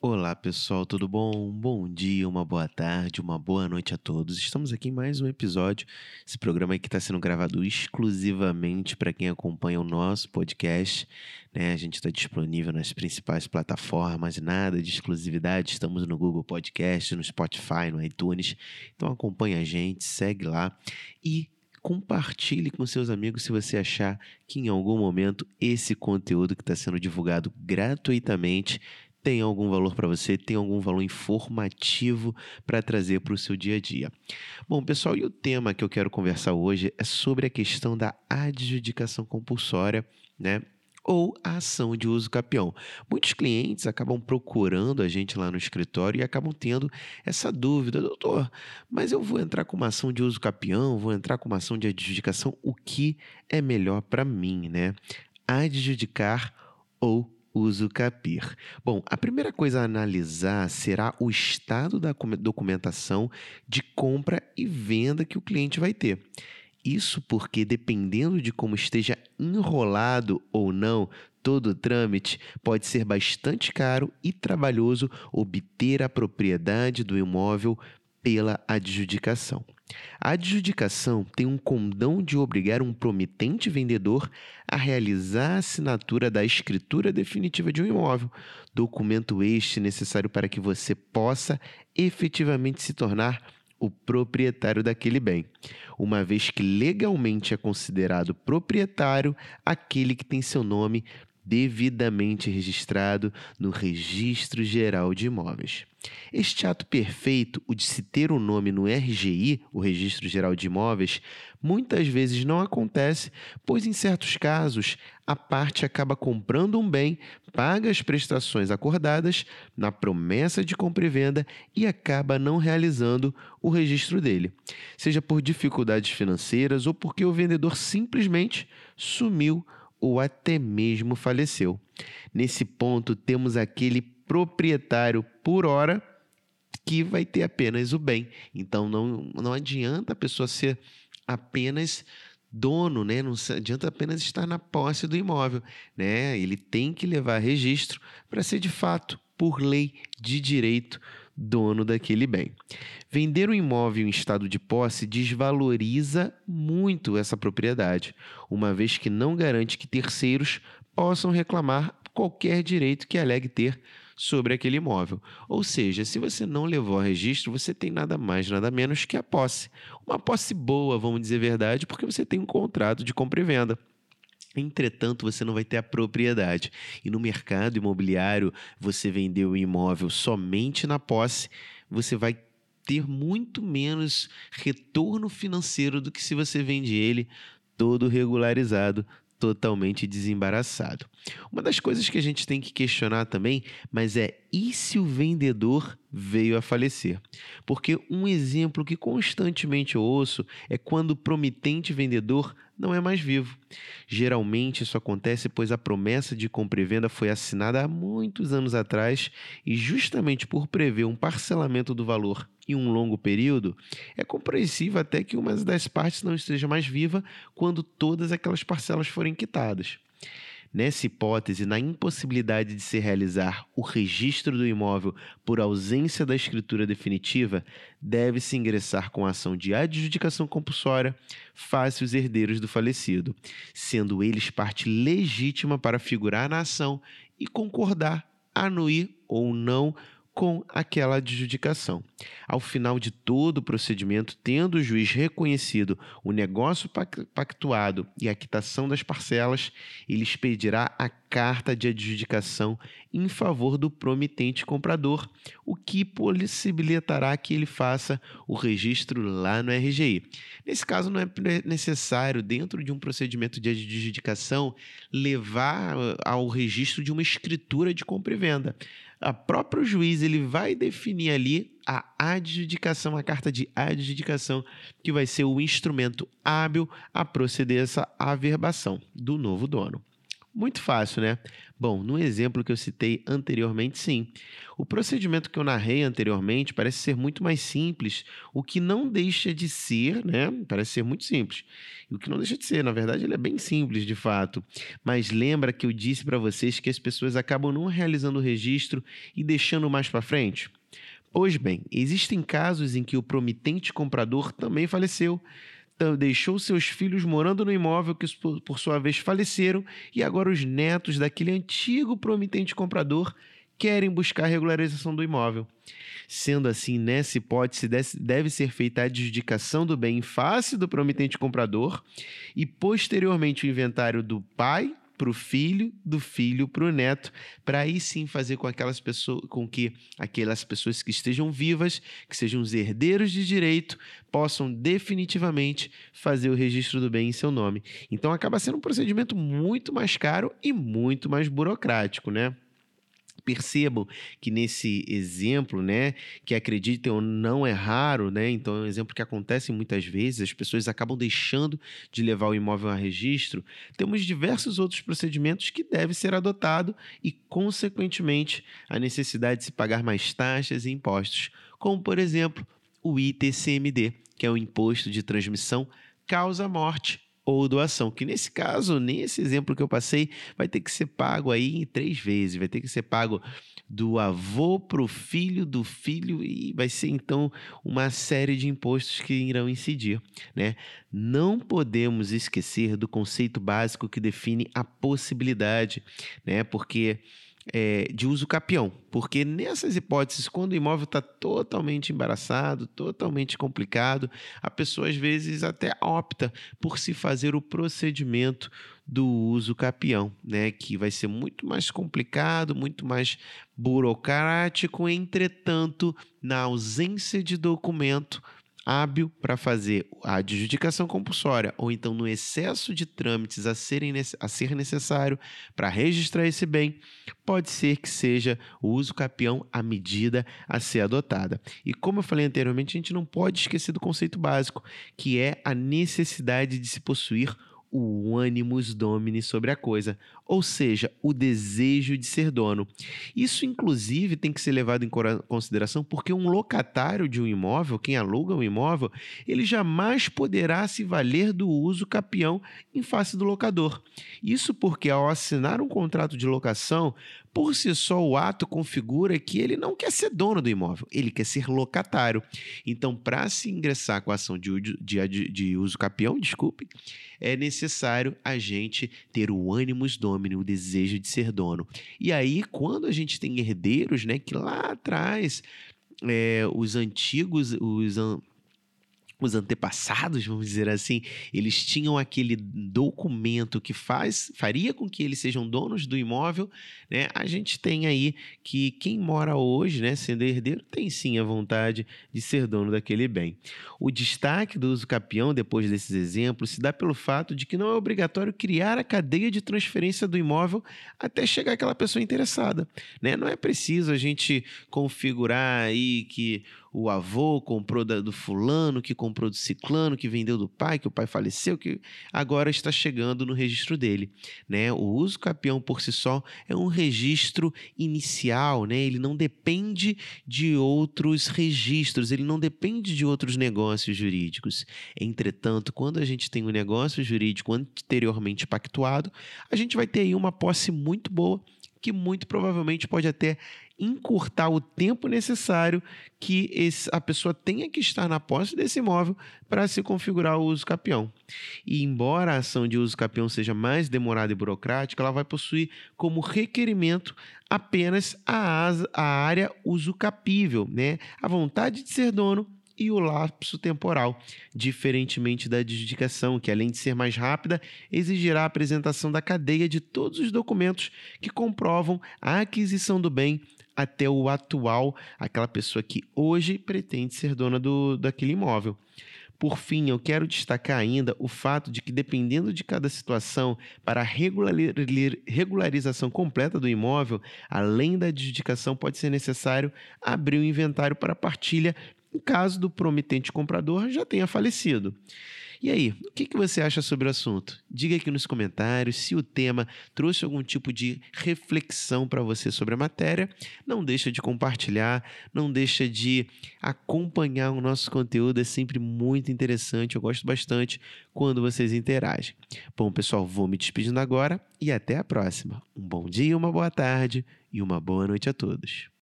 Olá pessoal, tudo bom? Bom dia, uma boa tarde, uma boa noite a todos. Estamos aqui em mais um episódio. Esse programa aqui está sendo gravado exclusivamente para quem acompanha o nosso podcast. A gente está disponível nas principais plataformas, nada de exclusividade. Estamos no Google Podcast, no Spotify, no iTunes. Então acompanha a gente, segue lá e compartilhe com seus amigos se você achar que em algum momento esse conteúdo que está sendo divulgado gratuitamente tem algum valor para você, tem algum valor informativo para trazer para o seu dia a dia. Bom, pessoal, e o tema que eu quero conversar hoje é sobre a questão da adjudicação compulsória, ou a ação de uso capião. Muitos clientes acabam procurando a gente lá no escritório e acabam tendo essa dúvida: doutor, mas eu vou entrar com uma ação de uso capião, vou entrar com uma ação de adjudicação, o que é melhor para mim, Adjudicar ou uso capir. Bom, a primeira coisa a analisar será o estado da documentação de compra e venda que o cliente vai ter. Isso porque, dependendo de como esteja enrolado ou não todo o trâmite, pode ser bastante caro e trabalhoso obter a propriedade do imóvel pela adjudicação. A adjudicação tem um condão de obrigar um promitente vendedor a realizar a assinatura da escritura definitiva de um imóvel, documento este necessário para que você possa efetivamente se tornar o proprietário daquele bem, uma vez que legalmente é considerado proprietário aquele que tem seu nome devidamente registrado no Registro Geral de Imóveis. Este ato perfeito, o de se ter o nome no RGI, o Registro Geral de Imóveis, muitas vezes não acontece, pois em certos casos a parte acaba comprando um bem, paga as prestações acordadas na promessa de compra e venda e acaba não realizando o registro dele, seja por dificuldades financeiras ou porque o vendedor simplesmente sumiu ou até mesmo faleceu. Nesse ponto, temos aquele proprietário por hora que vai ter apenas o bem. Então, não adianta a pessoa ser apenas dono, não adianta apenas estar na posse do imóvel, Ele tem que levar registro para ser, de fato, por lei de direito, dono daquele bem. Vender um imóvel em estado de posse desvaloriza muito essa propriedade, uma vez que não garante que terceiros possam reclamar qualquer direito que alegue ter sobre aquele imóvel. Ou seja, se você não levou a registro, você tem nada mais, nada menos que a posse. Uma posse boa, vamos dizer a verdade, porque você tem um contrato de compra e venda. Entretanto, você não vai ter a propriedade. E no mercado imobiliário, você vender o imóvel somente na posse, você vai ter muito menos retorno financeiro do que se você vende ele todo regularizado, totalmente desembaraçado. Uma das coisas que a gente tem que questionar também, mas e se o vendedor veio a falecer? Porque um exemplo que constantemente eu ouço é quando o promitente vendedor não é mais vivo. Geralmente isso acontece pois a promessa de compra e venda foi assinada há muitos anos atrás e justamente por prever um parcelamento do valor em um longo período, é compreensível até que uma das partes não esteja mais viva quando todas aquelas parcelas forem quitadas. Nessa hipótese, na impossibilidade de se realizar o registro do imóvel por ausência da escritura definitiva, deve-se ingressar com a ação de adjudicação compulsória face os herdeiros do falecido, sendo eles parte legítima para figurar na ação e concordar, anuir ou não com aquela adjudicação. Ao final de todo o procedimento, tendo o juiz reconhecido o negócio pactuado e a quitação das parcelas, ele expedirá a carta de adjudicação em favor do promitente comprador, o que possibilitará que ele faça o registro lá no RGI. Nesse caso, não é necessário, dentro de um procedimento de adjudicação, levar ao registro de uma escritura de compra e venda. O próprio juiz ele vai definir ali a adjudicação, a carta de adjudicação, que vai ser o instrumento hábil a proceder a essa averbação do novo dono. Muito fácil, né? Bom, no exemplo que eu citei anteriormente, sim. O procedimento que eu narrei anteriormente parece ser muito mais simples, o que não deixa de ser, né? Parece ser muito simples. O que não deixa de ser, na verdade, ele é bem simples, de fato. Mas lembra que eu disse para vocês que as pessoas acabam não realizando o registro e deixando mais para frente? Pois bem, existem casos em que o promitente comprador também faleceu, deixou seus filhos morando no imóvel que, por sua vez, faleceram e agora os netos daquele antigo promitente comprador querem buscar a regularização do imóvel. Sendo assim, nessa hipótese, deve ser feita a adjudicação do bem em face do promitente comprador e, posteriormente, o inventário do pai para o filho, do filho para o neto, para aí sim fazer com que aquelas pessoas que estejam vivas, que sejam os herdeiros de direito, possam definitivamente fazer o registro do bem em seu nome. Então acaba sendo um procedimento muito mais caro e muito mais burocrático, né? Percebam que nesse exemplo, né, que acreditem ou não é raro, né, então é um exemplo que acontece muitas vezes, as pessoas acabam deixando de levar o imóvel a registro, temos diversos outros procedimentos que devem ser adotados e, consequentemente, a necessidade de se pagar mais taxas e impostos, como, por exemplo, o ITCMD, que é o Imposto de Transmissão Causa-Morte ou doação, que nesse caso, nesse exemplo que eu passei, vai ter que ser pago aí 3 vezes, vai ter que ser pago do avô para o filho do filho e vai ser então uma série de impostos que irão incidir, né? Não podemos esquecer do conceito básico que define a possibilidade, né? Porque de uso capião, porque nessas hipóteses, quando o imóvel está totalmente embaraçado, totalmente complicado, a pessoa às vezes até opta por se fazer o procedimento do uso capião, né? Que vai ser muito mais complicado, muito mais burocrático, entretanto, na ausência de documento hábil para fazer a adjudicação compulsória ou então no excesso de trâmites a ser necessário para registrar esse bem, pode ser que seja o uso capião a medida a ser adotada. E como eu falei anteriormente, a gente não pode esquecer do conceito básico, que é a necessidade de se possuir o ânimus domini sobre a coisa, ou seja, o desejo de ser dono. Isso, inclusive, tem que ser levado em consideração porque um locatário de um imóvel, quem aluga um imóvel, ele jamais poderá se valer do uso capião em face do locador. Isso porque, ao assinar um contrato de locação, por si só o ato configura que ele não quer ser dono do imóvel, ele quer ser locatário. Então, para se ingressar com a ação de uso capião, é necessário a gente ter o ânimus domini, o desejo de ser dono. E aí, quando a gente tem herdeiros, né, que lá atrás, os antepassados, vamos dizer assim, eles tinham aquele documento que faria com que eles sejam donos do imóvel, né? A gente tem aí que quem mora hoje, né, sendo herdeiro, tem sim a vontade de ser dono daquele bem. O destaque do uso capião, depois desses exemplos, se dá pelo fato de que não é obrigatório criar a cadeia de transferência do imóvel até chegar àquela pessoa interessada, né? Não é preciso a gente configurar aí que o avô comprou do fulano, que comprou do ciclano, que vendeu do pai, que o pai faleceu, que agora está chegando no registro dele, né? O uso capião por si só é um registro inicial, né? Ele não depende de outros registros, ele não depende de outros negócios jurídicos. Entretanto, quando a gente tem um negócio jurídico anteriormente pactuado, a gente vai ter aí uma posse muito boa, que muito provavelmente pode até encurtar o tempo necessário que a pessoa tenha que estar na posse desse imóvel para se configurar o uso capião. E embora a ação de uso capião seja mais demorada e burocrática, ela vai possuir como requerimento apenas a área usucapível, né? A vontade de ser dono e o lapso temporal, diferentemente da adjudicação, que além de ser mais rápida, exigirá a apresentação da cadeia de todos os documentos que comprovam a aquisição do bem até o atual, aquela pessoa que hoje pretende ser dona daquele imóvel. Por fim, eu quero destacar ainda o fato de que, dependendo de cada situação, para a regularização completa do imóvel, além da adjudicação, pode ser necessário abrir o inventário para partilha No caso do promitente comprador, já tenha falecido. E aí, o que você acha sobre o assunto? Diga aqui nos comentários se o tema trouxe algum tipo de reflexão para você sobre a matéria. Não deixa de compartilhar, não deixa de acompanhar o nosso conteúdo, é sempre muito interessante, eu gosto bastante quando vocês interagem. Bom, pessoal, vou me despedindo agora e até a próxima. Um bom dia, uma boa tarde e uma boa noite a todos.